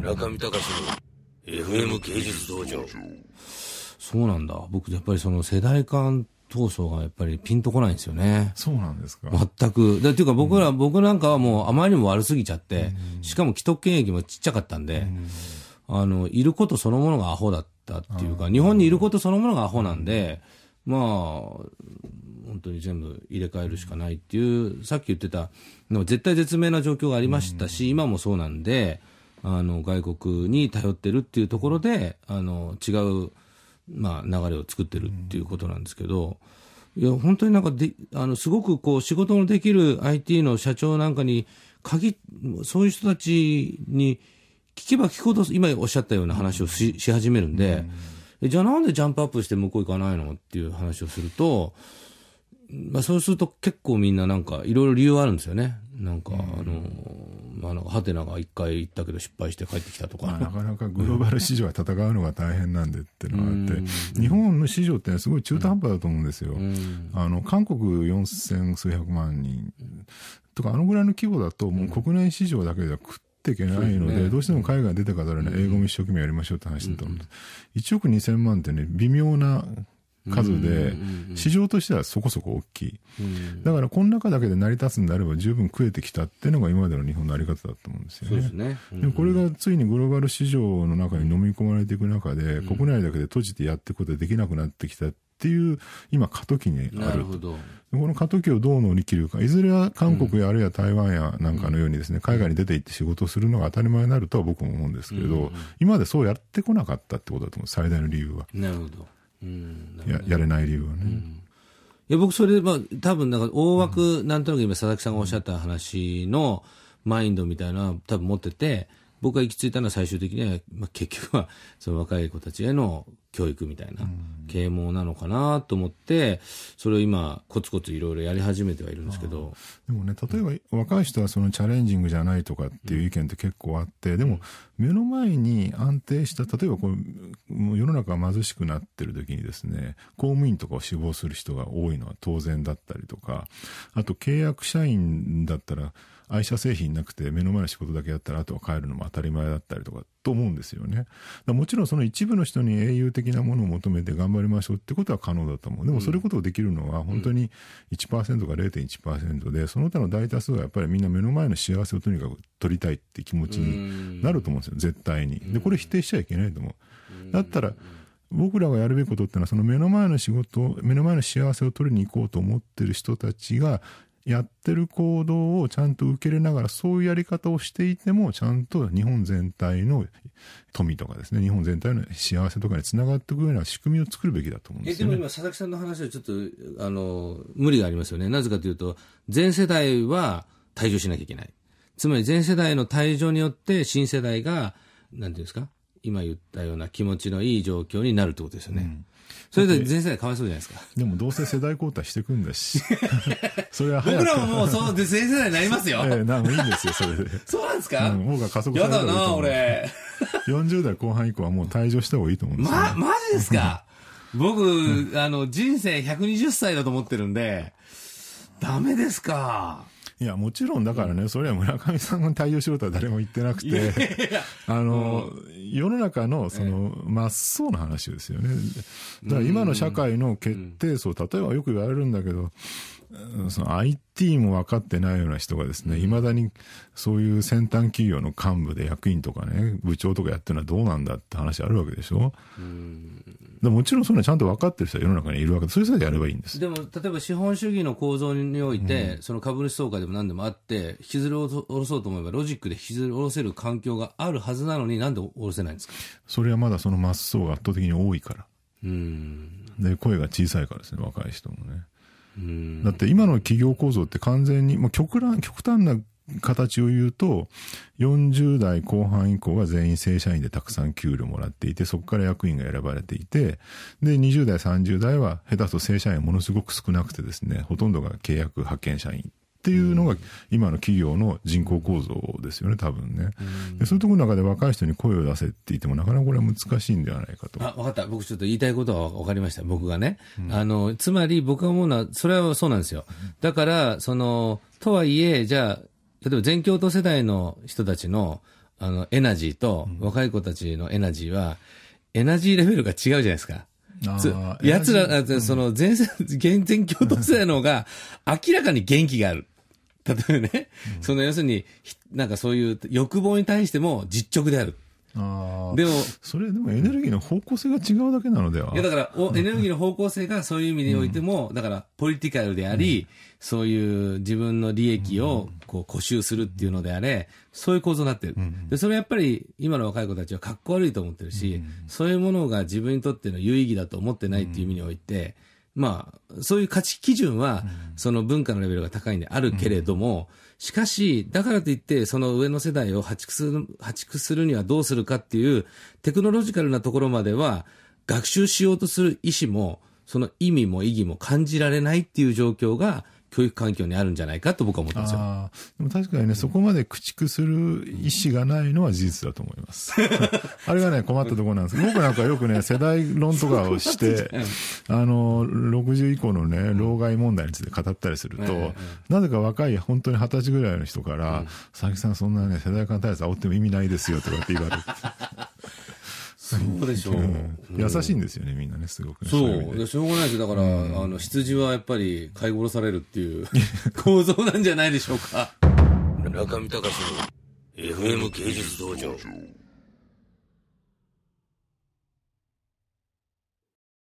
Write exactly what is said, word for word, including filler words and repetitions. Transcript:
村上隆の エフエム 芸術道場。そうなんだ。僕やっぱりその世代間闘争がやっぱりピンとこないんですよね。そうなんですか。全く。だっていうか僕ら、うん、僕なんかはもうあまりにも悪すぎちゃって、うん、しかも既得権益もちっちゃかったんで、うん、あのいることそのものがアホだったっていうか、日本にいることそのものがアホなんで、うん、まあ本当に全部入れ替えるしかないっていう、さっき言ってた絶対絶命な状況がありましたし、うん、今もそうなんで、あの外国に頼ってるっていうところで、あの違う、まあ、流れを作ってるっていうことなんですけど、いや本当になんかであのすごくこう仕事のできる アイティー の社長なんかに限そういう人たちに聞けば聞くほど今おっしゃったような話を し,、うん、し始めるんで、うん、じゃあなんでジャンプアップして向こう行かないのっていう話をすると、まあ、そうすると結構みんななんかいろいろ理由あるんですよね。なんか、うん、あのまあ、なんかハテナが一回行ったけど失敗して帰ってきたとか、まあ、なかなかグローバル市場は戦うのが大変なんでっていうのがあって、うん、日本の市場ってすごい中途半端だと思うんですよ、うん、あの韓国よんせんすうひゃくまんにんとかあのぐらいの規模だともう国内市場だけでは食ってっていけないの で, で、ね、どうしても海外出た方は、ね、英語も一生懸命やりましょうって話だと思うんです、うん、いちおくにせんまんってね微妙な数で市場としてはそこそこ大きい、うん、だからこの中だけで成り立つんであれば十分食えてきたっていうのが今までの日本のあり方だと思うんですよね。そうですね、うん、でもこれがついにグローバル市場の中に飲み込まれていく中で、うん、国内だけで閉じてやっていくことができなくなってきたっていう今過渡期にあると。なるほど。この過渡期をどう乗り切るか、いずれは韓国やあるいは台湾やなんかのようにですね、うん、海外に出て行って仕事をするのが当たり前になるとは僕も思うんですけど、うん、今までそうやってこなかったってことだと思う、最大の理由は。なるほど。うん、や, やれない理由はね、うん、いや僕それで、まあ、多分なんか大枠、うん、なんとなく今佐々木さんがおっしゃった話のマインドみたいな多分持ってて、僕が行き着いたのは最終的には、まあ、結局はその若い子たちへの教育みたいな啓蒙なのかなと思って、それを今コツコツいろいろやり始めてはいるんですけど。でもね、例えば若い人はそのチャレンジングじゃないとかっていう意見って結構あって、でも目の前に安定した、例えばこうもう世の中が貧しくなってる時にですね、公務員とかを志望する人が多いのは当然だったりとか、あと契約社員だったら愛車製品なくて目の前の仕事だけやったらあとは帰るのも当たり前だったりとかと思うんですよね。だもちろんその一部の人に英雄的なものを求めて頑張りましょうってことは可能だと思う。でもそれことをできるのは本当に いちパーセント か れいてんいちパーセント で、その他の大多数はやっぱりみんな目の前の幸せをとにかく取りたいって気持ちになると思うんですよ、絶対に。でこれ否定しちゃいけないと思う。だったら僕らがやるべきことってのはその目の前の仕事、目の前の幸せを取りに行こうと思ってる人たちがやってる行動をちゃんと受け入れながら、そういうやり方をしていてもちゃんと日本全体の富とかですね、日本全体の幸せとかにつながっていくような仕組みを作るべきだと思うんですよね。えでも今佐々木さんの話はちょっとあの無理がありますよね。なぜかというと全世代は退場しなきゃいけない。つまり全世代の退場によって新世代がなんていうんですか、今言ったような気持ちのいい状況になるってことですよね、うん、それで全世代かわいそうじゃないですか。でもどうせ世代交代してくんだしそれは早く僕らももうそう全世代になりますよ、えー、なんもいいんですよそれでそうなんですか、うん、僕は加速されたらいいと思う。やだな俺よんじゅう代後半以降はもう退場した方がいいと思うんですよ、ね、ま、マジですか僕、うん、あの人生ひゃくにじゅっさいだと思ってるんでダメですか。いやもちろんだからね、うん、それは村上さんが対応しろとは誰も言ってなくていやいやあの、うん、世の中のその真っ青な話ですよね。だから今の社会の決定層、例えばよく言われるんだけど、うん、その アイティー も分かってないような人がですね、いまだにそういう先端企業の幹部で役員とかね部長とかやってるのはどうなんだって話あるわけでしょ、うん、だもちろんそういうのはちゃんと分かってる人は世の中にいるわけで、そういう人でやればいいんです。でも例えば資本主義の構造において、うん、その株主総会でも何でもあって引きずり下ろそうと思えばロジックで引きずり下ろせる環境があるはずなのに、なんで下ろせないんですか。それはまだそのマス層が圧倒的に多いから、うん、で声が小さいからですね、若い人もね。うん、だって今の企業構造って完全にもう 極, 極端な形を言うとよんじゅう代後半以降は全員正社員でたくさん給料もらっていて、そこから役員が選ばれていて、でにじゅう代さんじゅう代は下手すと正社員ものすごく少なくてですね、ほとんどが契約派遣社員っていうのが今の企業の人口構造ですよね、多分ね、うん、でそういうところの中で若い人に声を出せって言ってもなかなかこれは難しいんではないかと。あ、分かった。僕ちょっと言いたいことは分かりました、僕がね、うん、あのつまり僕が思うのはそれはそうなんですよ。だからそのとはいえじゃあ例えば全共闘世代の人たちのあのエナジーと若い子たちのエナジーは、エナジーレベルが違うじゃないですか。やつら、その前世、現前共同世代の方が明らかに元気がある。例えばね、うん、その要するに、なんかそういう欲望に対しても実直である。あでも、それでもエネルギーの方向性が違うだけなのでは。いやだから、うん、エネルギーの方向性がそういう意味においても、うん、だからポリティカルであり、うん、そういう自分の利益をこう固執するっていうのであれ、そういう構造になってる。うん、でそれはやっぱり今の若い子たちはかっこ悪いと思ってるし、うん、そういうものが自分にとっての有意義だと思ってないっていう意味において、うん、まあそういう価値基準は、うん、その文化のレベルが高いんであるけれども。うん、しかし、だからといって、その上の世代を破竹する、破竹するにはどうするかっていう、テクノロジカルなところまでは、学習しようとする意思も、その意味も意義も感じられないっていう状況が、教育環境にあるんじゃないかと僕は思ったんですよ。あでも確かにね、うん、そこまで駆逐する意思がないのは事実だと思います。あれがね、困ったところなんですけど、僕なんかよくね、世代論とかをして、あの、ろくじゅう以降のね、老害問題について語ったりすると、うん、なぜか若い、本当にはたちぐらいの人から、うん、佐々木さんそんなね、世代間対立煽っても意味ないですよとかって言われて。そうでしょう、うん、優しいんですよね、みんなね、すごく、ね、そうでしょうがないです。だから、うん、あの羊はやっぱり飼い殺されるっていう構造なんじゃないでしょうか。中見隆の エフエム 芸術道場。